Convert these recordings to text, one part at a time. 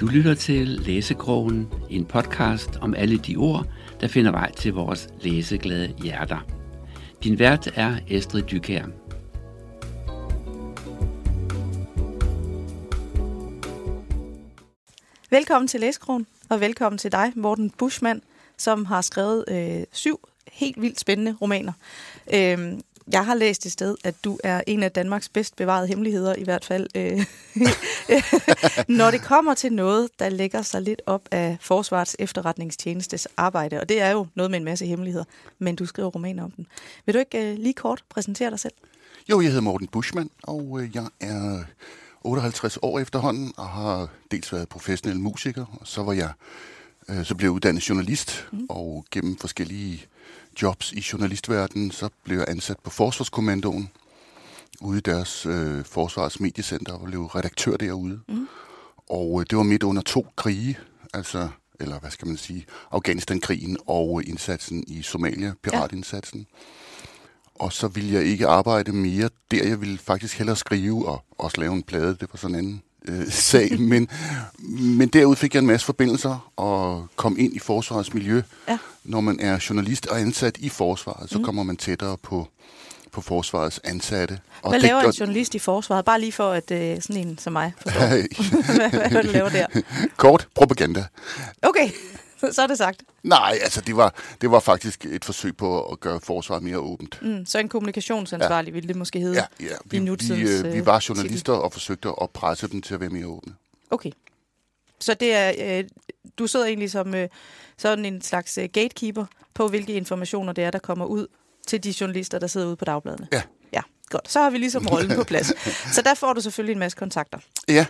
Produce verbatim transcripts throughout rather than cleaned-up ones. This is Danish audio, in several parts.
Du lytter til Læsekrogen, en podcast om alle de ord, der finder vej til vores læseglade hjerter. Din vært er Estrid Dyekjær. Velkommen til Læsekrogen, og velkommen til dig, Morten Buschmann, som har skrevet øh, syv helt vildt spændende romaner. Øh, Jeg har læst et sted, at du er en af Danmarks bedst bevarede hemmeligheder, i hvert fald. Øh, når det kommer til noget, der lægger sig lidt op af Forsvars Efterretningstjenestes arbejde, og det er jo noget med en masse hemmeligheder, men du skriver romaner om den. Vil du ikke øh, lige kort præsentere dig selv? Jo, jeg hedder Morten Buschmann, og jeg er otteoghalvtreds år efterhånden, og har dels været professionel musiker, og så, var jeg, øh, så blev jeg uddannet journalist, mm. og gennem forskellige jobs i journalistverdenen, så blev jeg ansat på Forsvarskommandoen ude i deres øh, forsvars mediecenter og blev redaktør derude. Mm. Og øh, det var midt under to krige, altså, eller hvad skal man sige, Afghanistan-krigen og indsatsen i Somalia, piratindsatsen. Ja. Og så ville jeg ikke arbejde mere der. Jeg ville faktisk hellere skrive og også lave en plade. Det var sådan en anden øh, sag. men, men derud fik jeg en masse forbindelser og kom ind i forsvarets miljø. Ja. Når man er journalist og ansat i forsvaret, så mm. kommer man tættere på, på forsvarets ansatte. Og hvad det, laver en journalist i forsvaret? Bare lige for, at øh, sådan en som mig forstår. hvad, hvad du laver der? Kort propaganda. Okay, så er det sagt. Nej, altså det var, det var faktisk et forsøg på at gøre forsvaret mere åbent. Mm, så en kommunikationsansvarlig ja. ville det måske hedde? Ja, ja. Vi, vi, øh, vi var journalister titel. og forsøgte at presse dem til at være mere åbne. Okay. Så det er, øh, du sidder egentlig som øh, sådan en slags øh, gatekeeper på, hvilke informationer det er, der kommer ud til de journalister, der sidder ude på dagbladene. Ja. Ja, godt. Så har vi ligesom rollen på plads. Så der får du selvfølgelig en masse kontakter. Ja,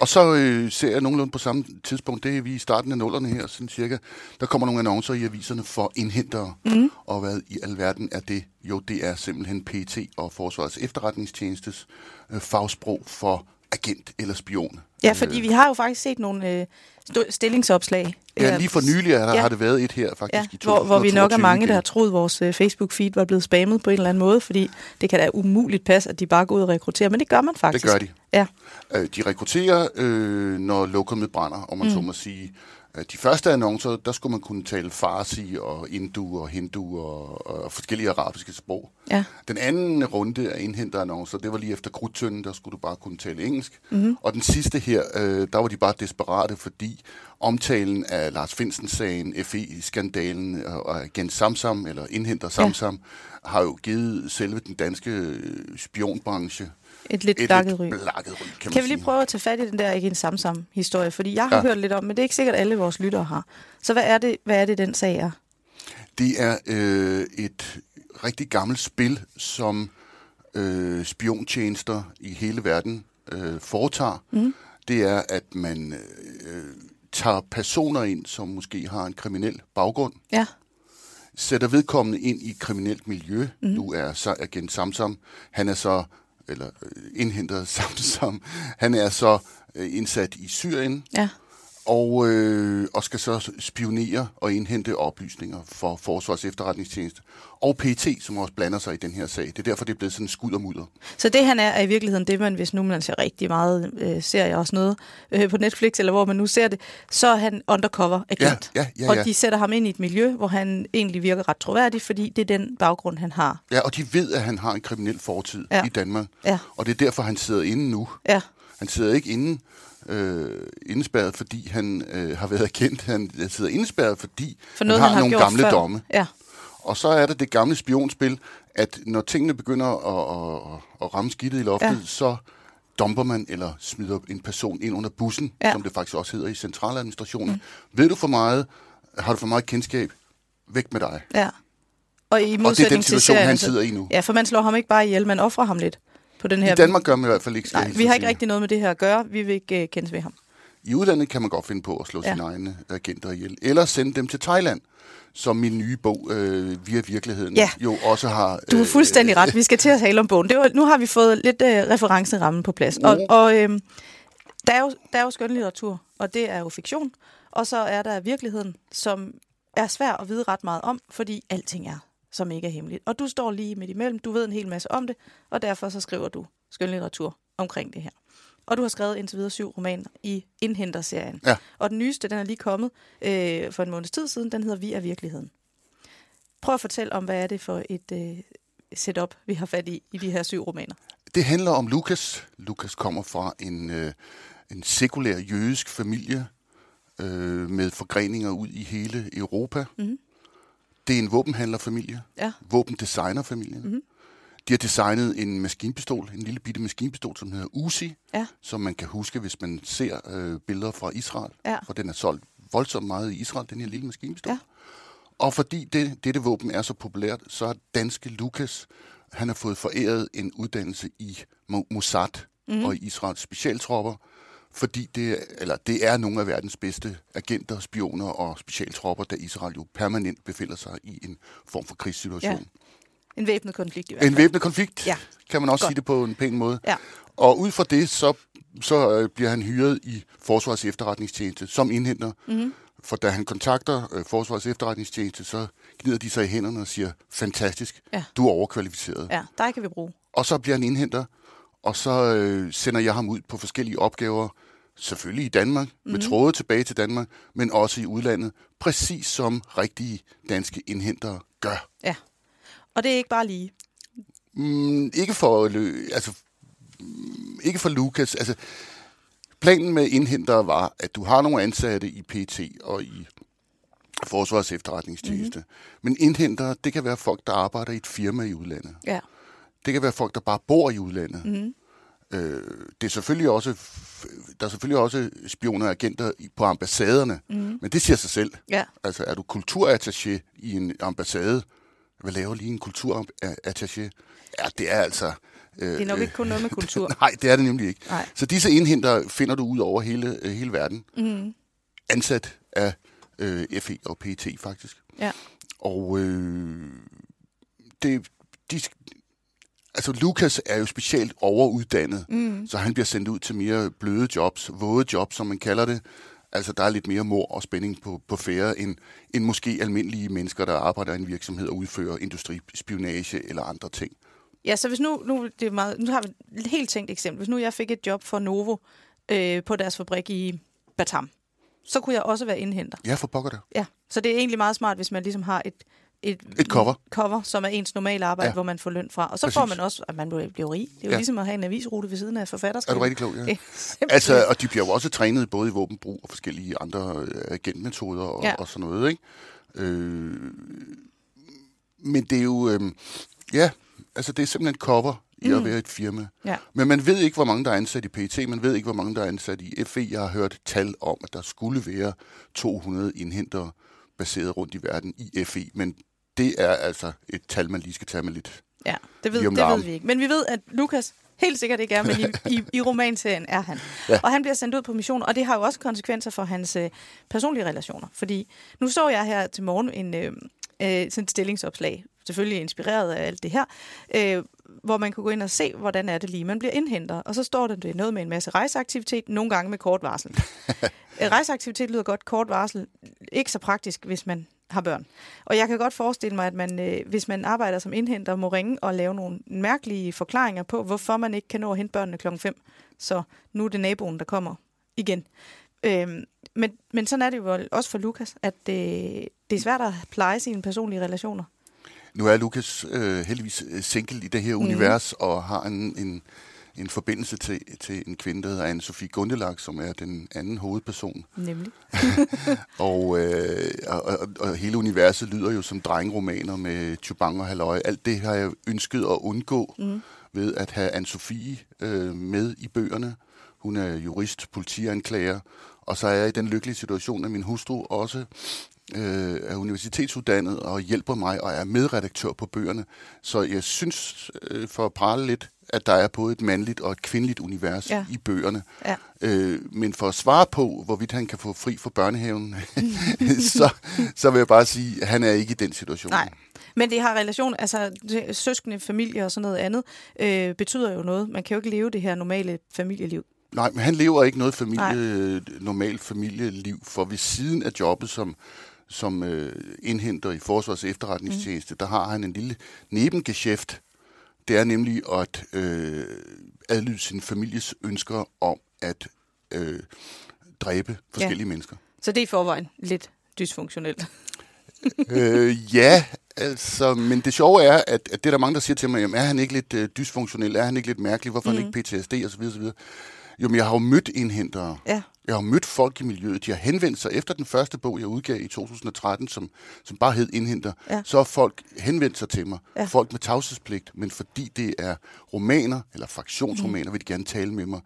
og så øh, ser jeg nogenlunde på samme tidspunkt, det er vi i starten af nullerne her, sådan cirka, der kommer nogle annoncer i aviserne for indhentere. Mm. Og hvad i alverden er det? Jo, det er simpelthen P E T og Forsvarets Efterretningstjenestes øh, fagsprog for agent eller spion. Ja, fordi vi har jo faktisk set nogle øh, st- stillingsopslag. Ja, lige for nylig der, ja. har det været et her faktisk ja, i to tusind og toogtyve. Hvor, hvor vi nok er mange, der har troet, at vores øh, Facebook-feed var blevet spammet på en eller anden måde, fordi det kan da umuligt passe, at de bare går ud og rekrutterer, men det gør man faktisk. Det gør de. Ja. Øh, de rekrutterer, øh, når lokummet brænder, og man mm. så må sige. De første annoncer, der skulle man kunne tale farsi og indu og hindu og, og forskellige arabiske sprog. Ja. Den anden runde af indhenterannoncer, det var lige efter Krudtønden, der skulle du bare kunne tale engelsk. Mm-hmm. Og den sidste her, øh, der var de bare desperate, fordi omtalen af Lars Finsen-sagen, F E-skandalen og igen Samsam, eller indhenter Samsam, ja. har jo givet selve den danske spionbranche et lidt blakket ryg. Kan, kan vi lige sige. prøve at tage fat i den der ikke en Samsam-historie? Fordi jeg har ja. hørt lidt om, men det er ikke sikkert, alle vores lyttere har. Så hvad er det, hvad er det den sag er? Det er øh, et rigtig gammelt spil, som øh, spiontjenester i hele verden øh, foretager. Mm. Det er, at man øh, tager personer ind, som måske har en kriminel baggrund. Ja. Sætter vedkommende ind i et kriminelt miljø. Mm. Du er så agent Samsam. Han er så eller indhenter Samsam. Han er så indsat i Syrien, ja. og, øh, og skal så spionere og indhente oplysninger for Forsvars Efterretningstjeneste. Og P E T, som også blander sig i den her sag. Det er derfor, det er blevet sådan en skud og mudder. Så det, han er, er i virkeligheden det, man, hvis nu man ser rigtig meget øh, serier og sådan noget øh, på Netflix, eller hvor man nu ser det, så er han undercover-agent. Ja, ja, ja, ja. Og de sætter ham ind i et miljø, hvor han egentlig virker ret troværdig, fordi det er den baggrund, han har. Ja, og de ved, at han har en kriminel fortid ja. i Danmark. Ja. Og det er derfor, han sidder inde nu. Ja. Han sidder ikke inde, øh, indespærret, fordi han øh, har været agent. Han sidder indespærret, fordi For noget, han har, han har nogle gamle før. domme. Ja. Og så er det det gamle spionspil, at når tingene begynder at, at, at ramme skidtet i loftet, ja. så dumper man eller smider en person ind under bussen, ja. som det faktisk også hedder i centraladministrationen. Mm. Ved du for meget, har du for meget kendskab, væk med dig. Ja. Og, i og det er den situation, serien, han sidder i nu. Ja, for man slår ham ikke bare ihjel, man offrer ham lidt på den her. I Danmark gør man i hvert fald ikke. Nej, vi har ikke sine. rigtig noget med det her at gøre, vi vil ikke uh, kendes ved ham. I udlandet kan man godt finde på at slå ja. sine egne agenter ihjel, eller sende dem til Thailand, som min nye bog, øh, Vi er virkeligheden, ja. jo også har. Øh, du har fuldstændig ret. Vi skal til at tale om bogen. Det var, nu har vi fået lidt øh, referencerammen på plads. Og, og øh, der er jo, der er jo skønlitteratur, og det er jo fiktion. Og så er der virkeligheden, som er svær at vide ret meget om, fordi alting er, som ikke er hemmeligt. Og du står lige midt imellem, du ved en hel masse om det, og derfor så skriver du skønlitteratur omkring det her. Og du har skrevet indtil videre syv romaner i Indhenter-serien. Ja. Og den nyeste, den er lige kommet øh, for en måneds tid siden, den hedder Vi er virkeligheden. Prøv at fortælle om, hvad er det for et øh, setup, vi har fat i i de her syv romaner? Det handler om Lukas. Lukas kommer fra en, øh, en sekulær jødisk familie øh, med forgreninger ud i hele Europa. Mm-hmm. Det er en våbenhandlerfamilie, ja. Våbendesignerfamilien. Mm-hmm. De har designet en maskinpistol, en lille bitte maskinpistol, som hedder Uzi, ja. Som man kan huske, hvis man ser øh, billeder fra Israel. Ja. For den er solgt voldsomt meget i Israel, den her lille maskinpistol. Ja. Og fordi det, dette våben er så populært, så er danske Lukas, han har fået foræret en uddannelse i Mossad mm-hmm. og i Israels specialtropper, fordi det, eller det er nogle af verdens bedste agenter, spioner og specialtropper, da Israel jo permanent befinder sig i en form for krigssituation. Ja. En væbnet konflikt i hvert fald. En væbnet konflikt, ja. Kan man også Godt. Sige det på en pæn måde. Ja. Og ud fra det, så, så bliver han hyret i Forsvars Efterretningstjeneste som indhenter. Mm-hmm. For da han kontakter øh, Forsvars Efterretningstjeneste, så gnider de sig i hænderne og siger, fantastisk, ja. Du er overkvalificeret. Ja, dig kan vi bruge. Og så bliver han indhenter, og så øh, sender jeg ham ud på forskellige opgaver, selvfølgelig i Danmark, mm-hmm. med tråde tilbage til Danmark, men også i udlandet, præcis som rigtige danske indhentere gør. Ja. Og det er ikke bare lige? Mm, ikke for altså ikke for Lukas. Altså, planen med indhentere var, at du har nogle ansatte i P E T og i Forsvars Efterretningstjeneste. Mm-hmm. Men indhentere, det kan være folk, der arbejder i et firma i udlandet. Ja. Det kan være folk, der bare bor i udlandet. Mm-hmm. Øh, det er selvfølgelig også, der er selvfølgelig også spioner og agenter på ambassaderne, mm-hmm. men det siger sig selv. Ja. Altså, er du kulturattaché i en ambassade? Hvad laver lige en kulturattaché? Ja, det er altså... Øh, det er nok ikke kun noget med kultur. Nej, det er det nemlig ikke. Nej. Så disse indhenter finder du ud over hele, øh, hele verden. Mm. Ansat af øh, F E og P E T faktisk. Ja. Og øh, det... De, altså, Lukas er jo specielt overuddannet, mm. så han bliver sendt ud til mere bløde jobs, våde jobs, som man kalder det. Altså, der er lidt mere mor og spænding på, på færre, end, end måske almindelige mennesker, der arbejder i en virksomhed og udfører industrispionage eller andre ting. Ja, så hvis nu, nu, det er meget, nu har vi et helt tænkt eksempel. Hvis nu jeg fik et job for Novo øh, på deres fabrik i Batam, så kunne jeg også være indhenter. Ja, for pokker det. Ja, så det er egentlig meget smart, hvis man ligesom har et... Et, et cover. cover, som er ens normale arbejde, ja. Hvor man får løn fra. Og så Præcis. Får man også, at man bliver rig. Det er jo ja. Ligesom at have en avisrute ved siden af forfatterskab. Er du rigtig klog, ja. Altså, og de bliver jo også trænet både i våbenbrug og forskellige andre agentmetoder og, ja. Og sådan noget, ikke? Øh, men det er jo... Øh, ja, altså det er simpelthen cover i mm. at være et firma. Ja. Men man ved ikke, hvor mange der er ansat i P E T, man ved ikke, hvor mange der er ansat i F E. Jeg har hørt tal om, at der skulle være to hundrede indhentere baseret rundt i verden i F E, men det er altså et tal, man lige skal tage med lidt. Ja, det ved, det ved vi ikke. Men vi ved, at Lukas helt sikkert ikke er, men i, i, i romanserien er han. Ja. Og han bliver sendt ud på mission, og det har jo også konsekvenser for hans øh, personlige relationer. Fordi nu så jeg her til morgen en, øh, øh, sådan et stillingsopslag, selvfølgelig inspireret af alt det her, øh, hvor man kunne gå ind og se, hvordan er det lige, man bliver indhenter. Og så står der, det er noget med en masse rejseaktivitet, nogle gange med kort varsel. Rejseaktivitet lyder godt, kort varsel ikke så praktisk, hvis man har børn. Og jeg kan godt forestille mig, at man, øh, hvis man arbejder som indhenter, må ringe og lave nogle mærkelige forklaringer på, hvorfor man ikke kan nå at hente børnene klokken fem. Så nu er det naboen, der kommer igen. Øhm, men, men sådan er det jo også for Lukas, at øh, det er svært at pleje sine personlige relationer. Nu er Lukas øh, heldigvis single i det her mm. univers, og har en, en, en forbindelse til, til en kvinde, der hedder Anne-Sophie Gundelag, som er den anden hovedperson. Nemlig. og, øh, og, og, og hele universet lyder jo som drengromaner med tjubang og halløj. Alt det har jeg ønsket at undgå mm. ved at have Anne-Sophie øh, med i bøgerne. Hun er jurist, politianklager, og så er jeg i den lykkelige situation, at min hustru også øh, er universitetsuddannet og hjælper mig og er medredaktør på bøgerne. Så jeg synes, øh, for at prale lidt, at der er både et mandligt og et kvindeligt univers ja. I bøgerne. Ja. Øh, men for at svare på, hvorvidt han kan få fri fra børnehaven, så, så vil jeg bare sige, at han er ikke i den situation. Nej, men det har relation, altså søskende, familie og sådan noget andet, øh, betyder jo noget. Man kan jo ikke leve det her normale familieliv. Nej, men han lever ikke noget familie, normalt familieliv, for ved siden af jobbet som, som øh, indhenter i Forsvars Efterretningstjeneste, mm. der har han en lille nebengeschæft. Det er nemlig at øh, adlyde sin families ønsker om at øh, dræbe forskellige ja. mennesker. Så det er i forvejen lidt dysfunktionelt. øh, ja, altså, men det sjove er, at, at det er der mange, der siger til mig, jamen, er han ikke lidt øh, dysfunktionel, er han ikke lidt mærkelig, hvorfor mm-hmm. han ikke P T S D osv. osv. Jo, men jeg har jo mødt indhentere. Ja. Jeg har mødt folk i miljøet. De har henvendt sig efter den første bog, jeg udgav i to tusind og tretten, som, som bare hed Indhenter. Ja. Så har folk henvendt sig til mig. Ja. Folk med tavshedspligt, men fordi det er romaner, eller fraktionsromaner, mm. vil de gerne tale med mig.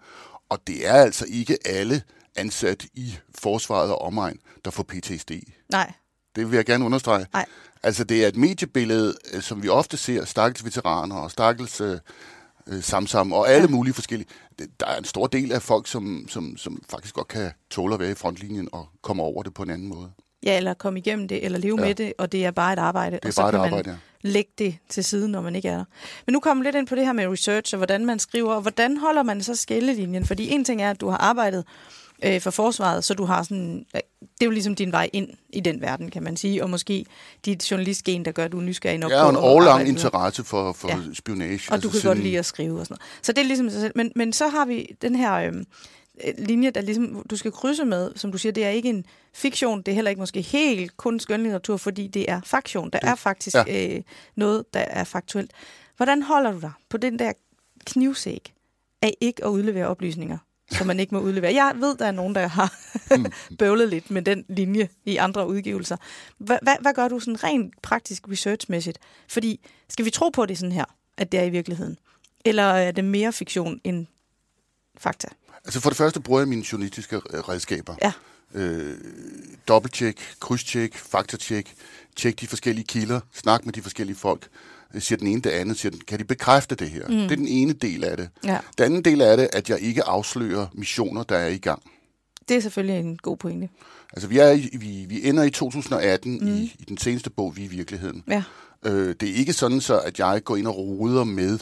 Og det er altså ikke alle ansat i forsvaret og omegn, der får P T S D. Nej. Det vil jeg gerne understrege. Nej. Altså, det er et mediebillede, som vi ofte ser, stakkels veteraner og stakkels... Samsam og alle ja. mulige forskellige. Der er en stor del af folk, som, som, som faktisk godt kan tåle at være i frontlinjen og komme over det på en anden måde. Ja, eller komme igennem det, eller leve ja. med det, og det er bare et arbejde. Det er og så bare kan et arbejde, man ja. lægge det til siden, når man ikke er der. Men nu kommer lidt ind på det her med research, og hvordan man skriver, og hvordan holder man så skillelinjen? Fordi en ting er, at du har arbejdet øh, for forsvaret, så du har sådan... Øh, det er jo ligesom din vej ind i den verden, kan man sige, og måske dit journalistgen, der gør, at du er nysgerrig nok. Ja, og en årlang interesse for, for ja. spionage. Og altså du kan sådan... godt lide at skrive og sådan noget. Så det er ligesom sig selv. Men, men så har vi den her øh, linje, der ligesom, du skal krydse med, som du siger, det er ikke en fiktion, det er heller ikke måske helt kun skønlitteratur, fordi det er faktion. Der det, er faktisk ja. øh, noget, der er faktuelt. Hvordan holder du dig på den der knivsæg af ikke at udlevere oplysninger, som man ikke må udlevere? Jeg ved, der er nogen, der har bøvlet lidt med den linje i andre udgivelser. Hvad, hvad, hvad gør du sådan rent praktisk researchmæssigt? Fordi skal vi tro på det sådan her, at det er i virkeligheden? Eller er det mere fiktion end fakta? Altså for det første bruger jeg mine journalistiske redskaber. Ja. Øh, dobbelttjek, krydstjek, faktatjek, tjek de forskellige kilder, snak med de forskellige folk. Siger den ene det andet, siger den, kan de bekræfte det her? Mm. Det er den ene del af det. Ja. Den anden del af det, at jeg ikke afslører missioner, der er i gang. Det er selvfølgelig en god pointe. Altså, vi, er i, vi, vi ender i to tusind og atten mm. i, i den seneste bog, Vi er virkeligheden. Ja. Øh, det er ikke sådan så, at jeg går ind og roder med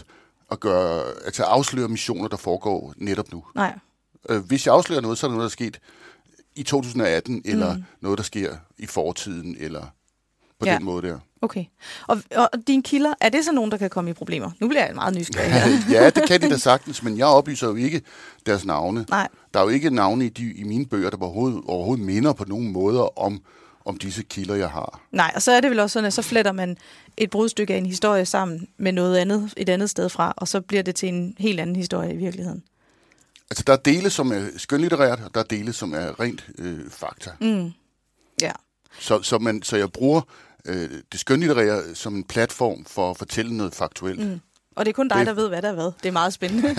at gøre, altså afsløre missioner, der foregår netop nu. Nej. Øh, hvis jeg afslører noget, så er der noget, der er sket i to tusind og atten, eller mm. noget, der sker i fortiden, eller... på ja. den måde der. Okay. Og, og dine kilder, er det så nogen, der kan komme i problemer? Nu bliver jeg meget nysgerrig her. Ja, det kan de da sagtens, men jeg oplyser jo ikke deres navne. Nej. Der er jo ikke navne i, de, i mine bøger, der overhovedet, overhovedet minder på nogen måder om, om disse kilder, jeg har. Nej, og så er det vel også sådan, at så fletter man et brudstykke af en historie sammen med noget andet, et andet sted fra, og så bliver det til en helt anden historie i virkeligheden. Altså, der er dele, som er skønlitterært, og der er dele, som er rent øh, fakta. Mm. Ja. Så, så, man, så jeg bruger... det skønlitterære som en platform for at fortælle noget faktuelt. Mm. Og det er kun dig, det... der ved, hvad der er hvad. Det er meget spændende.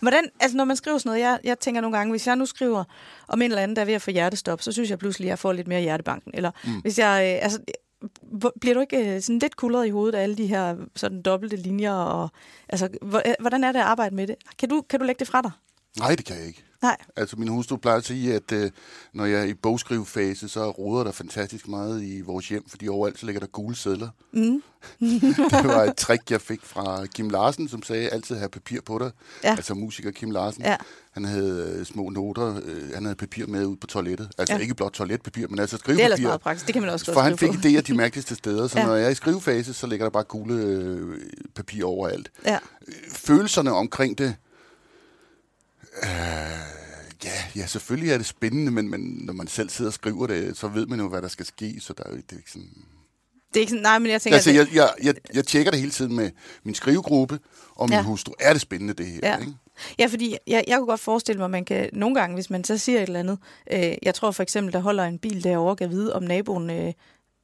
Hvordan, altså når man skriver sådan noget, jeg, jeg tænker nogle gange, hvis jeg nu skriver om en eller anden, der er ved at få hjertestop, så synes jeg pludselig, at jeg får lidt mere hjertebanken. Eller mm. hvis jeg, altså, bliver du ikke sådan lidt kuldret i hovedet af alle de her sådan dobbelte linjer? Og, altså, hvordan er det at arbejde med det? Kan du, kan du lægge det fra dig? Nej, det kan jeg ikke. Nej. Altså min hustru plejer at sige, at øh, når jeg er i bogskrivefase, så roder der fantastisk meget i vores hjem, fordi overalt så ligger der gule sedler. Mm. Det var et trick, jeg fik fra Kim Larsen, som sagde, altid have papir på dig. Ja. Altså musiker Kim Larsen. Ja. Han havde øh, små noter, øh, han havde papir med ud på toilettet. Altså ja. ikke blot toiletpapir, men altså skrivepapir. Det er ellers meget praktisk, det kan man også godt. For han fik idéer de mærkeligste steder, så ja. når jeg er i skrivefase, så ligger der bare gule øh, papir overalt. Ja. Følelserne omkring det, Uh, ja, ja, selvfølgelig er det spændende, men, men når man selv sidder og skriver det, så ved man jo, hvad der skal ske, så der er jo ikke, det er ikke sådan... Det er ikke sådan, nej, men jeg tænker... Altså, jeg, jeg, jeg, jeg tjekker det hele tiden med min skrivegruppe og min ja. hustru. Er det spændende, det her? Ja, ikke? Ja, fordi jeg, jeg kunne godt forestille mig, at man kan nogle gange, hvis man så siger et eller andet... Øh, jeg tror for eksempel, der holder en bil derovre, kan vide, om naboen... Øh,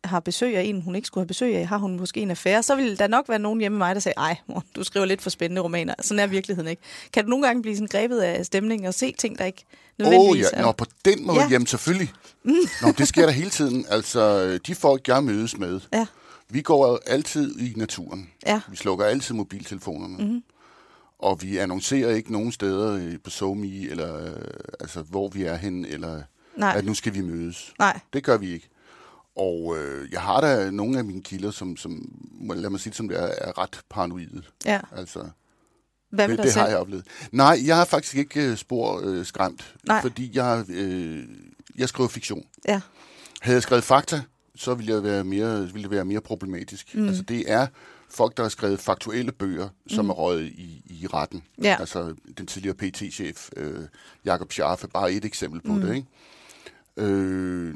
har besøg af en, hun ikke skulle have besøg af, har hun måske en affære, så vil der nok være nogen hjemme med mig, der siger, ej, mor, du skriver lidt for spændende romaner. Sådan er virkeligheden ikke. Kan du nogle gange blive sådan grebet af stemningen og se ting, der ikke nødvendigvis er... Åh, oh, ja. Nå, på den måde, ja. Jamen selvfølgelig. Nå, det sker der hele tiden. Altså, de folk, jeg mødes med, ja. vi går altid i naturen. Ja. Vi slukker altid mobiltelefonerne. Mm-hmm. Og vi annoncerer ikke nogen steder på SoMe, eller altså, hvor vi er henne, eller Nej. at nu skal vi mødes. Nej. Det gør vi ikke. Og øh, jeg har da nogle af mine kilder, som, som lad mig sige, som det er, er ret paranoide. Ja. Altså, Hvad det, det har jeg oplevet. Nej, jeg er faktisk ikke spor øh, skræmt, Nej. fordi jeg, øh, jeg skriver fiktion. Ja. Havde jeg skrevet fakta, så ville, jeg være mere, ville det være mere problematisk. Mm. Altså, det er folk, der har skrevet faktuelle bøger, som mm. er røget i, i retten. Ja. Altså den tidligere P E T-chef øh, Jakob Scharf er bare et eksempel på mm. det, ikke? Øh,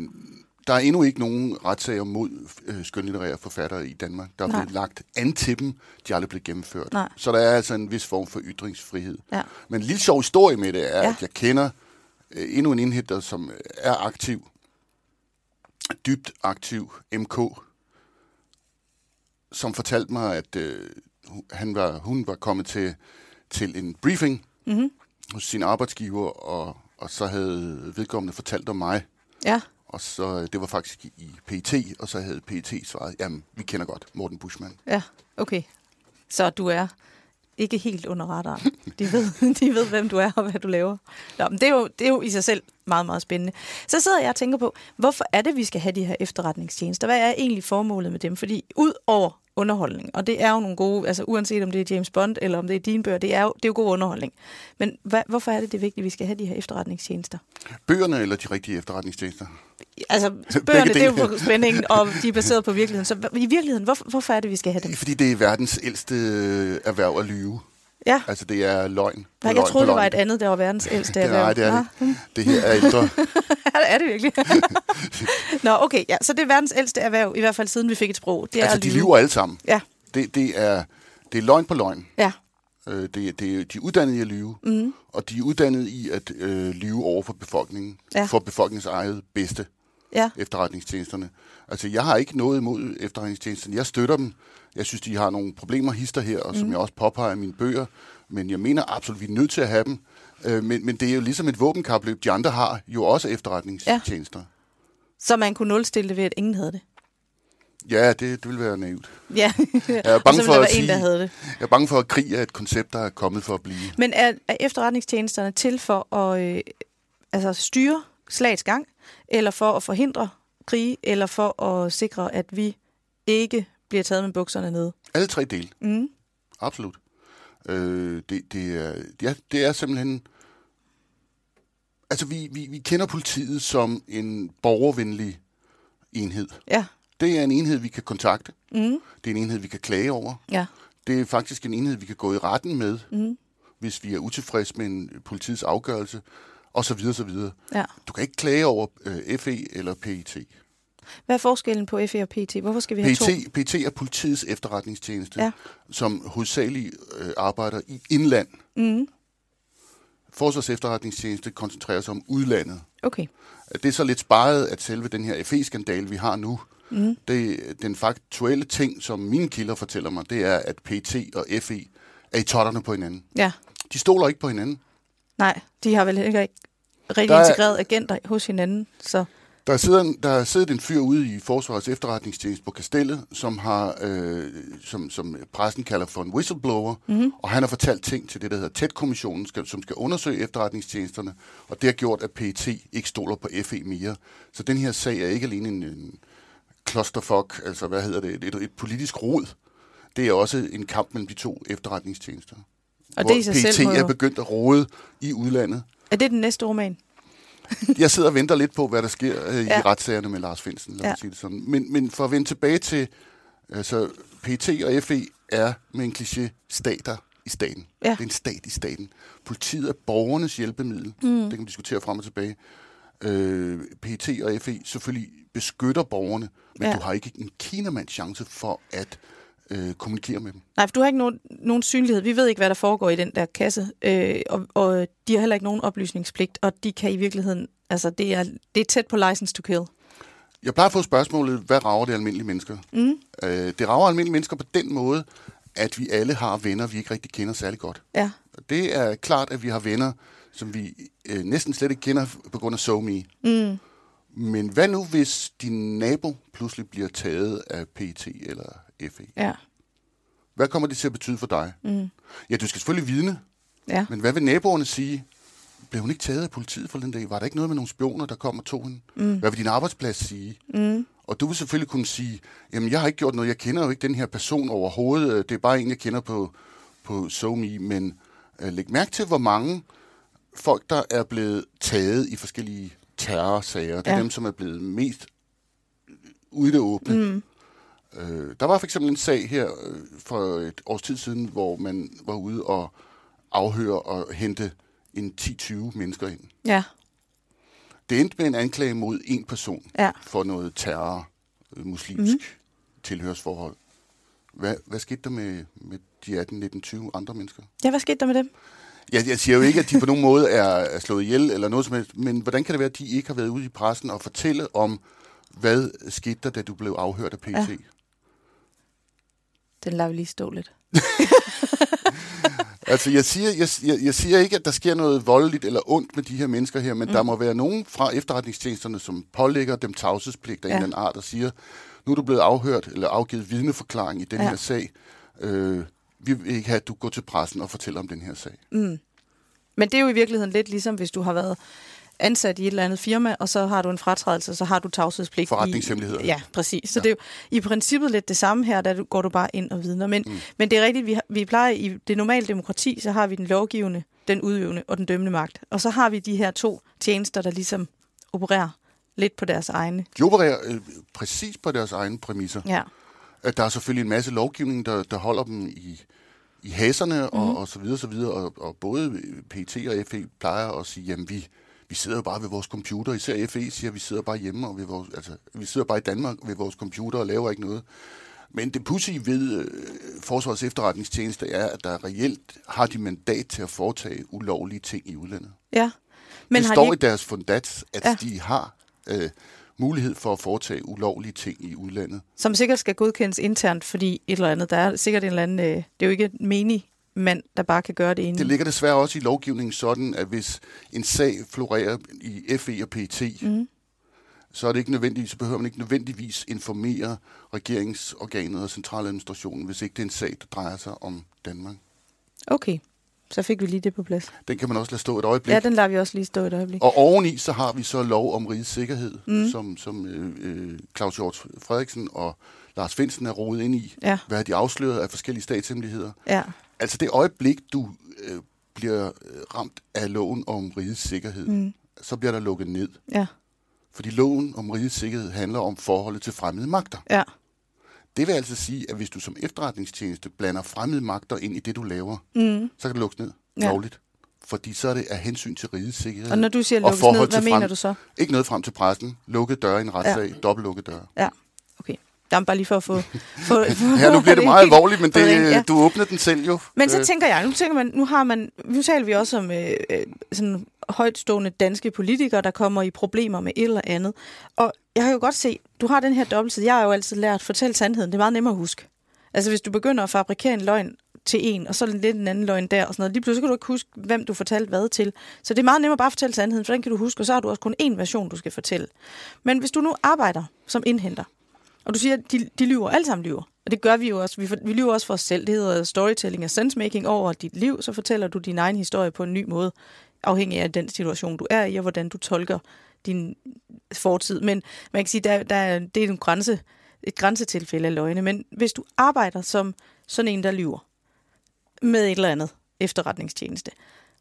der er endnu ikke nogen retssager mod øh, skønlitterære forfattere i Danmark. Der er Nej. blevet lagt an til dem. De er aldrig blevet gennemført. Nej. Så der er altså en vis form for ytringsfrihed. Ja. Men en lille sjov historie med det er, ja. at jeg kender øh, endnu en indhenter, som er aktiv, dybt aktiv, M K, som fortalte mig, at øh, han var, hun var kommet til, til en briefing mm-hmm. hos sin arbejdsgiver, og, og så havde vedkommende fortalt om mig. Ja. Og så, det var faktisk i P E T, og så havde P E T svaret, jamen, vi kender godt Morten Buschmann. Ja, okay. Så du er ikke helt under radaren. De ved, de ved, hvem du er og hvad du laver. Nå, men det, er jo, det er jo i sig selv meget, meget spændende. Så sidder jeg og tænker på, hvorfor er det, vi skal have de her efterretningstjenester? Hvad er egentlig formålet med dem? Fordi ud over underholdning, og det er jo nogle gode, altså uanset om det er James Bond eller om det er dine bøger, det er jo, det er jo god underholdning. Men hva, hvorfor er det, det er vigtigt, at vi skal have de her efterretningstjenester? Bøgerne eller de rigtige efterretningstjenester? Altså, bøgerne, det er jo spændingen, og de er baseret på virkeligheden. Så i virkeligheden, hvor, hvorfor er det, vi skal have dem? Fordi det er verdens ældste erhverv at lyve. Ja. Altså, det er løgn. Nej, jeg troede, det var et andet, der var verdens ældste erhverv. Nej, det er det. Ah. Det her er ældre. Er det virkelig? Nå, okay, ja. Så det er verdens ældste erhverv, i hvert fald siden vi fik et sprog. Det er altså, de lyver alle sammen. Ja. Det, det, er, det er løgn på løgn. Ja. Øh, det, det, de er uddannede i at lyve, mm. og de er uddannede i at øh, lyve over for befolkningen. Ja. For befolkningens eget bedste. Ja. Efterretningstjenesterne. Altså, jeg har ikke noget imod efterretningstjenesterne. Jeg støtter dem. Jeg synes, de har nogle problemer hister her, og som mm. jeg også påpeger i mine bøger. Men jeg mener absolut, vi er nødt til at have dem. Øh, men, men det er jo ligesom et våbenkapløb. De andre har jo også efterretningstjenester. Ja. Så man kunne nulstille det ved, at ingen havde det? Ja, det, det ville være naivt. Ja, jeg er bange for at sige, en, der havde det. Jeg er bange for, at krig er et koncept, der er kommet for at blive. Men er, er efterretningstjenesterne til for at øh, altså styre slagets gang, eller for at forhindre krige, eller for at sikre, at vi ikke bliver taget med bukserne nede? Alle tre dele. Mm. Absolut. Øh, det, det, er, ja, det er simpelthen... Altså, vi, vi, vi kender politiet som en borgervenlig enhed. Ja. Det er en enhed, vi kan kontakte. Mm. Det er en enhed, vi kan klage over. Ja. Det er faktisk en enhed, vi kan gå i retten med, mm. hvis vi er utilfredse med en politiets afgørelse, og så videre, så videre. Ja. Du kan ikke klage over øh, F E eller P E T. Hvad er forskellen på F E og P E T? Hvorfor skal vi have P E T, to? P E T er politiets efterretningstjeneste, ja. som hovedsageligt øh, arbejder i indland. Mm. Forsvars Efterretningstjeneste koncentrerer sig om udlandet. Okay. Det er så lidt sparet, at selve den her F E-skandale, vi har nu, mm. det, den faktuelle ting, som mine kilder fortæller mig, det er, at P E T og F E er i totterne på hinanden. Ja. De stoler ikke på hinanden. Nej, de har vel ikke rigtig er, integreret agenter hos hinanden. Så. Der sidder en, der sidder en fyr ude i Forsvars Efterretningstjeneste på Kastellet, som har, øh, som, som pressen kalder for en whistleblower, mm-hmm. og han har fortalt ting til det, der hedder T E T-kommissionen, skal, som skal undersøge efterretningstjenesterne, og det har gjort, at P E T ikke stoler på F E mere. Så den her sag er ikke alene en, en clusterfuck, altså hvad hedder det, et, et politisk rod. Det er også en kamp mellem de to efterretningstjenester. Og det i sig selv må... er begyndt at rode i udlandet. Er det den næste roman? Jeg sidder og venter lidt på, hvad der sker øh, ja. i retssagerne med Lars Finsen. Lad ja. sige det sådan. Men, men for at vende tilbage til, altså P E T og F E er med en kliché stater i staten. Ja. Det er en stat i staten. Politiet er borgernes hjælpemiddel. Mm. Det kan vi diskutere frem og tilbage. Øh, P E T og F E selvfølgelig beskytter borgerne, men ja. du har ikke en kinamands chance for at... kommunikere med dem. Nej, for du har ikke nogen, nogen synlighed. Vi ved ikke, hvad der foregår i den der kasse, øh, og, og de har heller ikke nogen oplysningspligt, og de kan i virkeligheden, altså det er, det er tæt på license to kill. Jeg plejer at få spørgsmålet, hvad rager det almindelige mennesker? Mm. Øh, det rager almindelige mennesker på den måde, at vi alle har venner, vi ikke rigtig kender særlig godt. Ja. Det er klart, at vi har venner, som vi øh, næsten slet ikke kender på grund af SoMe. Mm. Men hvad nu, hvis din nabo pludselig bliver taget af P E T eller F E? Ja. Hvad kommer det til at betyde for dig? Mm. Ja, du skal selvfølgelig vidne, ja. men hvad vil naboerne sige? Blev hun ikke taget af politiet for den dag? Var der ikke noget med nogle spioner, der kom og tog hende? Mm. Hvad vil din arbejdsplads sige? Mm. Og du vil selvfølgelig kunne sige, jamen jeg har ikke gjort noget, jeg kender jo ikke den her person overhovedet, det er bare en, jeg kender på, på SoMe, men øh, læg mærke til, hvor mange folk, der er blevet taget i forskellige terrorsager, det er ja. dem, som er blevet mest ude i det åbne. Mm. Øh, der var for eksempel en sag her øh, for et års tid siden, hvor man var ude og afhøre og hente en ti til tyve mennesker ind. Ja. Det endte med en anklage mod en person ja. for noget terror, øh, muslimsk mm-hmm. tilhørsforhold. Hvad, hvad skete der med, med de atten, nitten, tyve andre mennesker? Ja, hvad skete der med dem? Jeg, jeg siger jo ikke, at de på nogen måde er, er slået ihjel eller noget som helst, men hvordan kan det være, at de ikke har været ude i pressen og fortælle om, hvad skete der, da du blev afhørt af P E T? Ja. Den lader vi lige stå lidt. Altså, jeg siger, jeg, jeg siger ikke, at der sker noget voldeligt eller ondt med de her mennesker her, men mm. der må være nogen fra efterretningstjenesterne, som pålægger dem tavshedspligt af ja. en eller anden art og siger, nu er du blevet afhørt eller afgivet vidneforklaring i den ja. her sag. Øh, vi vil ikke have, at du går til pressen og fortæller om den her sag. Mm. Men det er jo i virkeligheden lidt ligesom, hvis du har været ansat i et eller andet firma, og så har du en fratrædelse, så har du tavshedspligt. Forretningshemmeligheder. I, ja, præcis. Så ja. det er jo i princippet lidt det samme her, der går du bare ind og vidner. Men, mm. men det er rigtigt, vi, vi plejer i det normale demokrati, så har vi den lovgivende, den udøvende og den dømmende magt. Og så har vi de her to tjenester, der ligesom opererer lidt på deres egne. De opererer øh, præcis på deres egne præmisser. Ja. At der er selvfølgelig en masse lovgivning, der, der holder dem i, i haserne og, mm. og så videre, så videre. Og, og både P E T og F E plejer at sige, jamen vi... Vi sidder jo bare ved vores computer, især F E siger, at vi sidder bare hjemme, og ved vores, altså, vi sidder bare i Danmark ved vores computer og laver ikke noget. Men det pudsige ved øh, Forsvars Efterretningstjeneste er, at der reelt har de mandat til at foretage ulovlige ting i udlandet. Ja. Men det har står de... i deres fundats, at ja. de har øh, mulighed for at foretage ulovlige ting i udlandet. Som sikkert skal godkendes internt, fordi et eller andet, der er sikkert en eller anden, øh, det er jo ikke menig. mand, der bare kan gøre det ene. Det ligger desværre også i lovgivningen sådan, at hvis en sag florerer i F E og P E T, mm. så er det ikke nødvendigt, så behøver man ikke nødvendigvis informere regeringsorganet og centraladministrationen, hvis ikke det er en sag, der drejer sig om Danmark. Okay, så fik vi lige det på plads. Den kan man også lade stå et øjeblik. Ja, den lader vi også lige stå et øjeblik. Og oveni, så har vi så lov om rigets sikkerhed, mm. som, som øh, øh, Claus Hjort Frederiksen og Lars Finsen er rodet ind i. Ja. Hvad har de afsløret af forskellige statshemmeligheder? Ja. Altså det øjeblik, du øh, bliver ramt af loven om rigets sikkerhed, mm. så bliver der lukket ned. Ja. Fordi loven om rigets sikkerhed handler om forholdet til fremmede magter. Ja. Det vil altså sige, at hvis du som efterretningstjeneste blander fremmede magter ind i det, du laver, mm. så kan det lukkes ned lovligt. Ja. Fordi så er det af hensyn til rigets sikkerhed. Og når du siger lukkes ned, hvad mener frem, du så? Ikke noget frem til pressen. Lukket døre i en retssag. Ja. Dobbelt lukket døre. Ja, okay. Jamen, bare lige for at få... For, for, ja, nu bliver det meget alvorligt, men det, en, ja. du åbner den selv jo. Men så tænker jeg, nu tænker man, nu har man, nu taler vi også om øh, sådan højtstående danske politikere, der kommer i problemer med et eller andet. Og jeg har jo godt set, du har den her dobbeltside, jeg har jo altid lært, fortæl sandheden, det er meget nemmere at huske. Altså hvis du begynder at fabrikere en løgn til en, og så lidt en anden løgn der, og sådan noget, lige pludselig kan du ikke huske, hvem du fortalte hvad til. Så det er meget nemmere bare at fortælle sandheden, for den kan du huske, og så har du også kun én version, du skal fortælle. Men hvis du nu arbejder som indhenter, og du siger, at de, de lyver, alle sammen lyver. Og det gør vi jo også. Vi, for, vi lyver også for os selv. Det hedder storytelling og sensemaking over dit liv. Så fortæller du din egen historie på en ny måde, afhængig af den situation, du er i, og hvordan du tolker din fortid. Men man kan sige, der, der, det er en grænse, et grænsetilfælde af løgne. Men hvis du arbejder som sådan en, der lyver med et eller andet efterretningstjeneste,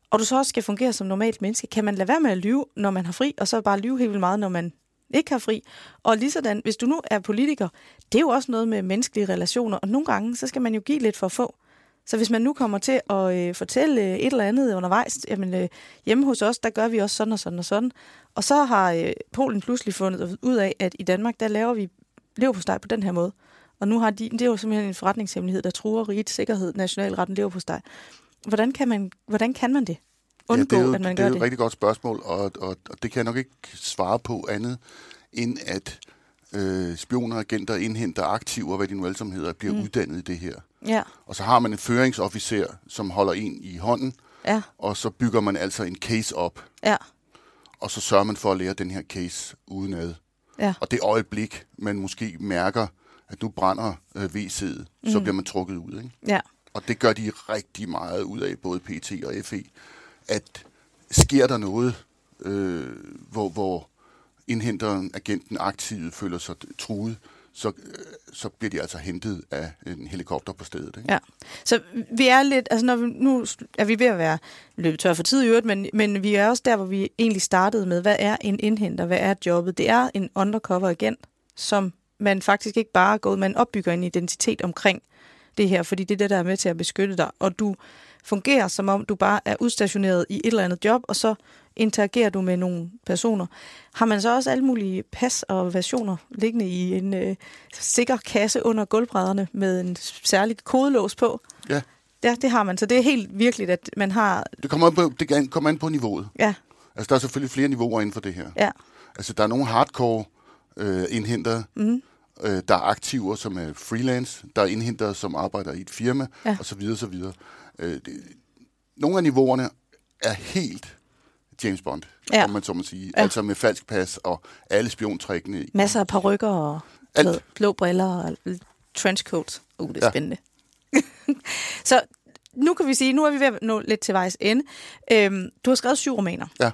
og du så også skal fungere som normalt menneske, kan man lade være med at lyve, når man har fri, og så bare lyve helt vildt meget, når man... ikke har fri. Og ligesådan, hvis du nu er politiker, det er jo også noget med menneskelige relationer, og nogle gange, så skal man jo give lidt for at få. Så hvis man nu kommer til at øh, fortælle øh, et eller andet undervejs, jamen øh, hjemme hos os, der gør vi også sådan og sådan og sådan. Og så har øh, Polen pludselig fundet ud af, at i Danmark, der laver vi leverpostej på den her måde. Og nu har de, det er jo simpelthen en forretningshemmelighed, der truer rigets sikkerhed, nationalretten, leverpostej. Hvordan kan man, hvordan kan man det? Undgå, ja, det er jo, at man det gør er jo det. Et rigtig godt spørgsmål, og, og, og det kan jeg nok ikke svare på andet, end at øh, spioner, agenter, indhenter, aktiver, hvad de nu alle sammen hedder, bliver mm. uddannet i det her. Ja. Og så har man en føringsofficer, som holder en i hånden, ja. og så bygger man altså en case op, ja. og så sørger man for at lære den her case udenad. Ja. Og det øjeblik, man måske mærker, at nu brænder øh, W C'et, mm. så bliver man trukket ud. Ikke? Ja. Og det gør de rigtig meget ud af, både P E T og F E, at sker der noget, øh, hvor, hvor indhenteren, agenten, aktivet føler sig truet, så, så bliver de altså hentet af en helikopter på stedet. Ikke? Ja, så vi er lidt, altså når vi, nu er vi ved at være løbet tør for tid i øvrigt, men, men vi er også der, hvor vi egentlig startede med, hvad er en indhenter, hvad er jobbet? Det er en undercover agent, som man faktisk ikke bare går ud, man opbygger en identitet omkring det her, fordi det er det, der er med til at beskytte dig, og du fungerer, som om du bare er udstationeret i et eller andet job, og så interagerer du med nogle personer. Har man så også alle mulige pas og versioner liggende i en øh, sikker kasse under gulvbrædderne med en særlig kodelås på? Ja. Ja, det har man, så det er helt virkeligt, at man har... Det kommer an på, det kommer an på niveauet. Ja. Altså, der er selvfølgelig flere niveauer inden for det her. Ja. Altså, der er nogle hardcore øh, indhenter, mm-hmm. øh, der er aktiver, som er freelance, der er indhenter, som arbejder i et firma, ja. og så videre, så videre. Øh, det, nogle af niveauerne er helt James Bond, ja. om man så må sige. Ja. Altså med falsk pas og alle spiontrækkene. Masser af parykker og blå, blå briller og trenchcoats. Uh, det er ja. spændende. Så nu kan vi sige, nu er vi ved at nå lidt til vejs ende. Øhm, du har skrevet syv romaner, ja.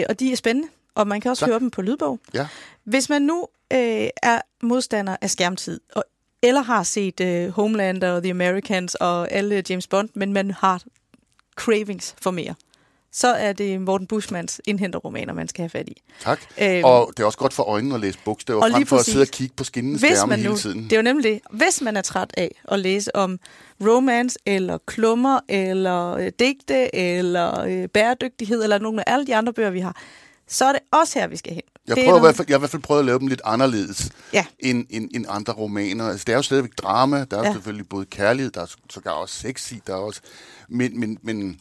øh, og de er spændende, og man kan også tak. høre dem på lydbog. Ja. Hvis man nu øh, er modstander af skærmtid, og, eller har set øh, Homelander og The Americans og alle James Bond, men man har cravings for mere, så er det Morten Buschmanns Indhenterromaner, man skal have fat i. Tak. Æm, og det er også godt for øjnene at læse bogstaver, frem for at sidde og kigge på skinnende skærme hele tiden. Det er jo nemlig det. Hvis man er træt af at læse om romance, eller klummer, eller digte, eller øh, bæredygtighed, eller nogle af alle de andre bøger, vi har, så er det også her, vi skal hen. Jeg, prøver noget... i hvert fald, jeg har i hvert fald prøvet at lave dem lidt anderledes ja. end, end, end andre romaner. Altså, det er jo stadigvæk drama, der er ja. selvfølgelig både kærlighed, der er sågar også sex i, der er også... Men... men, men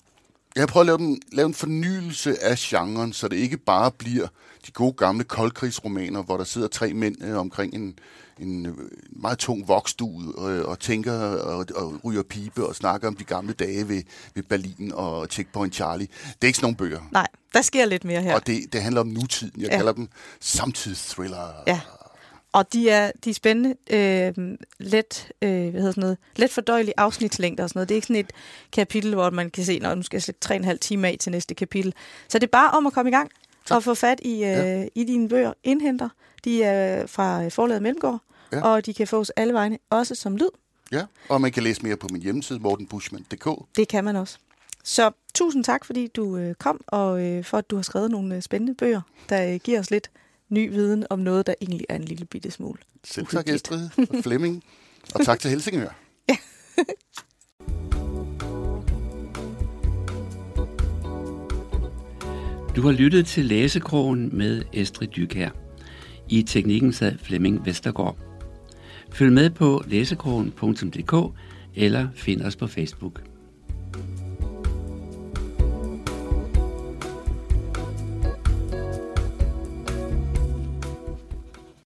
jeg har prøvet at lave en, lave en fornyelse af genren, så det ikke bare bliver de gode gamle koldkrigsromaner, hvor der sidder tre mænd øh, omkring en, en meget tung voksstue øh, og tænker og, og ryger pibe og snakker om de gamle dage ved, ved Berlin og Checkpoint Charlie. Det er ikke sådan nogle bøger. Nej, der sker lidt mere her. Og det, det handler om nutiden. Jeg ja. kalder dem samtidsthriller. Ja, og de er, de er spændende, øh, let, øh, hvad hedder sådan noget, let fordøjelige afsnitslængder og sådan noget. Det er ikke sådan et kapitel, hvor man kan se, når nu skal jeg slet tre og en halv time af til næste kapitel. Så det er bare om at komme i gang tak. og få fat i, øh, ja. i dine bøger. Indhenter, de er fra forlaget Mellemgård, ja. og de kan fås alle vegne, også som lyd. Ja, og man kan læse mere på min hjemmeside, morten buschmann punktum d k. Det kan man også. Så tusind tak, fordi du øh, kom, og øh, for at du har skrevet nogle øh, spændende bøger, der øh, giver os lidt ny viden om noget, der egentlig er en lille bitte smule. Selv tak, Estrid og Flemming. Og tak til Helsingør. Ja. Du har lyttet til Læsekrogen med Estrid Dyekjær. I teknikken sad Flemming Vestergaard. Følg med på læsekrogen punktum d k eller find os på Facebook.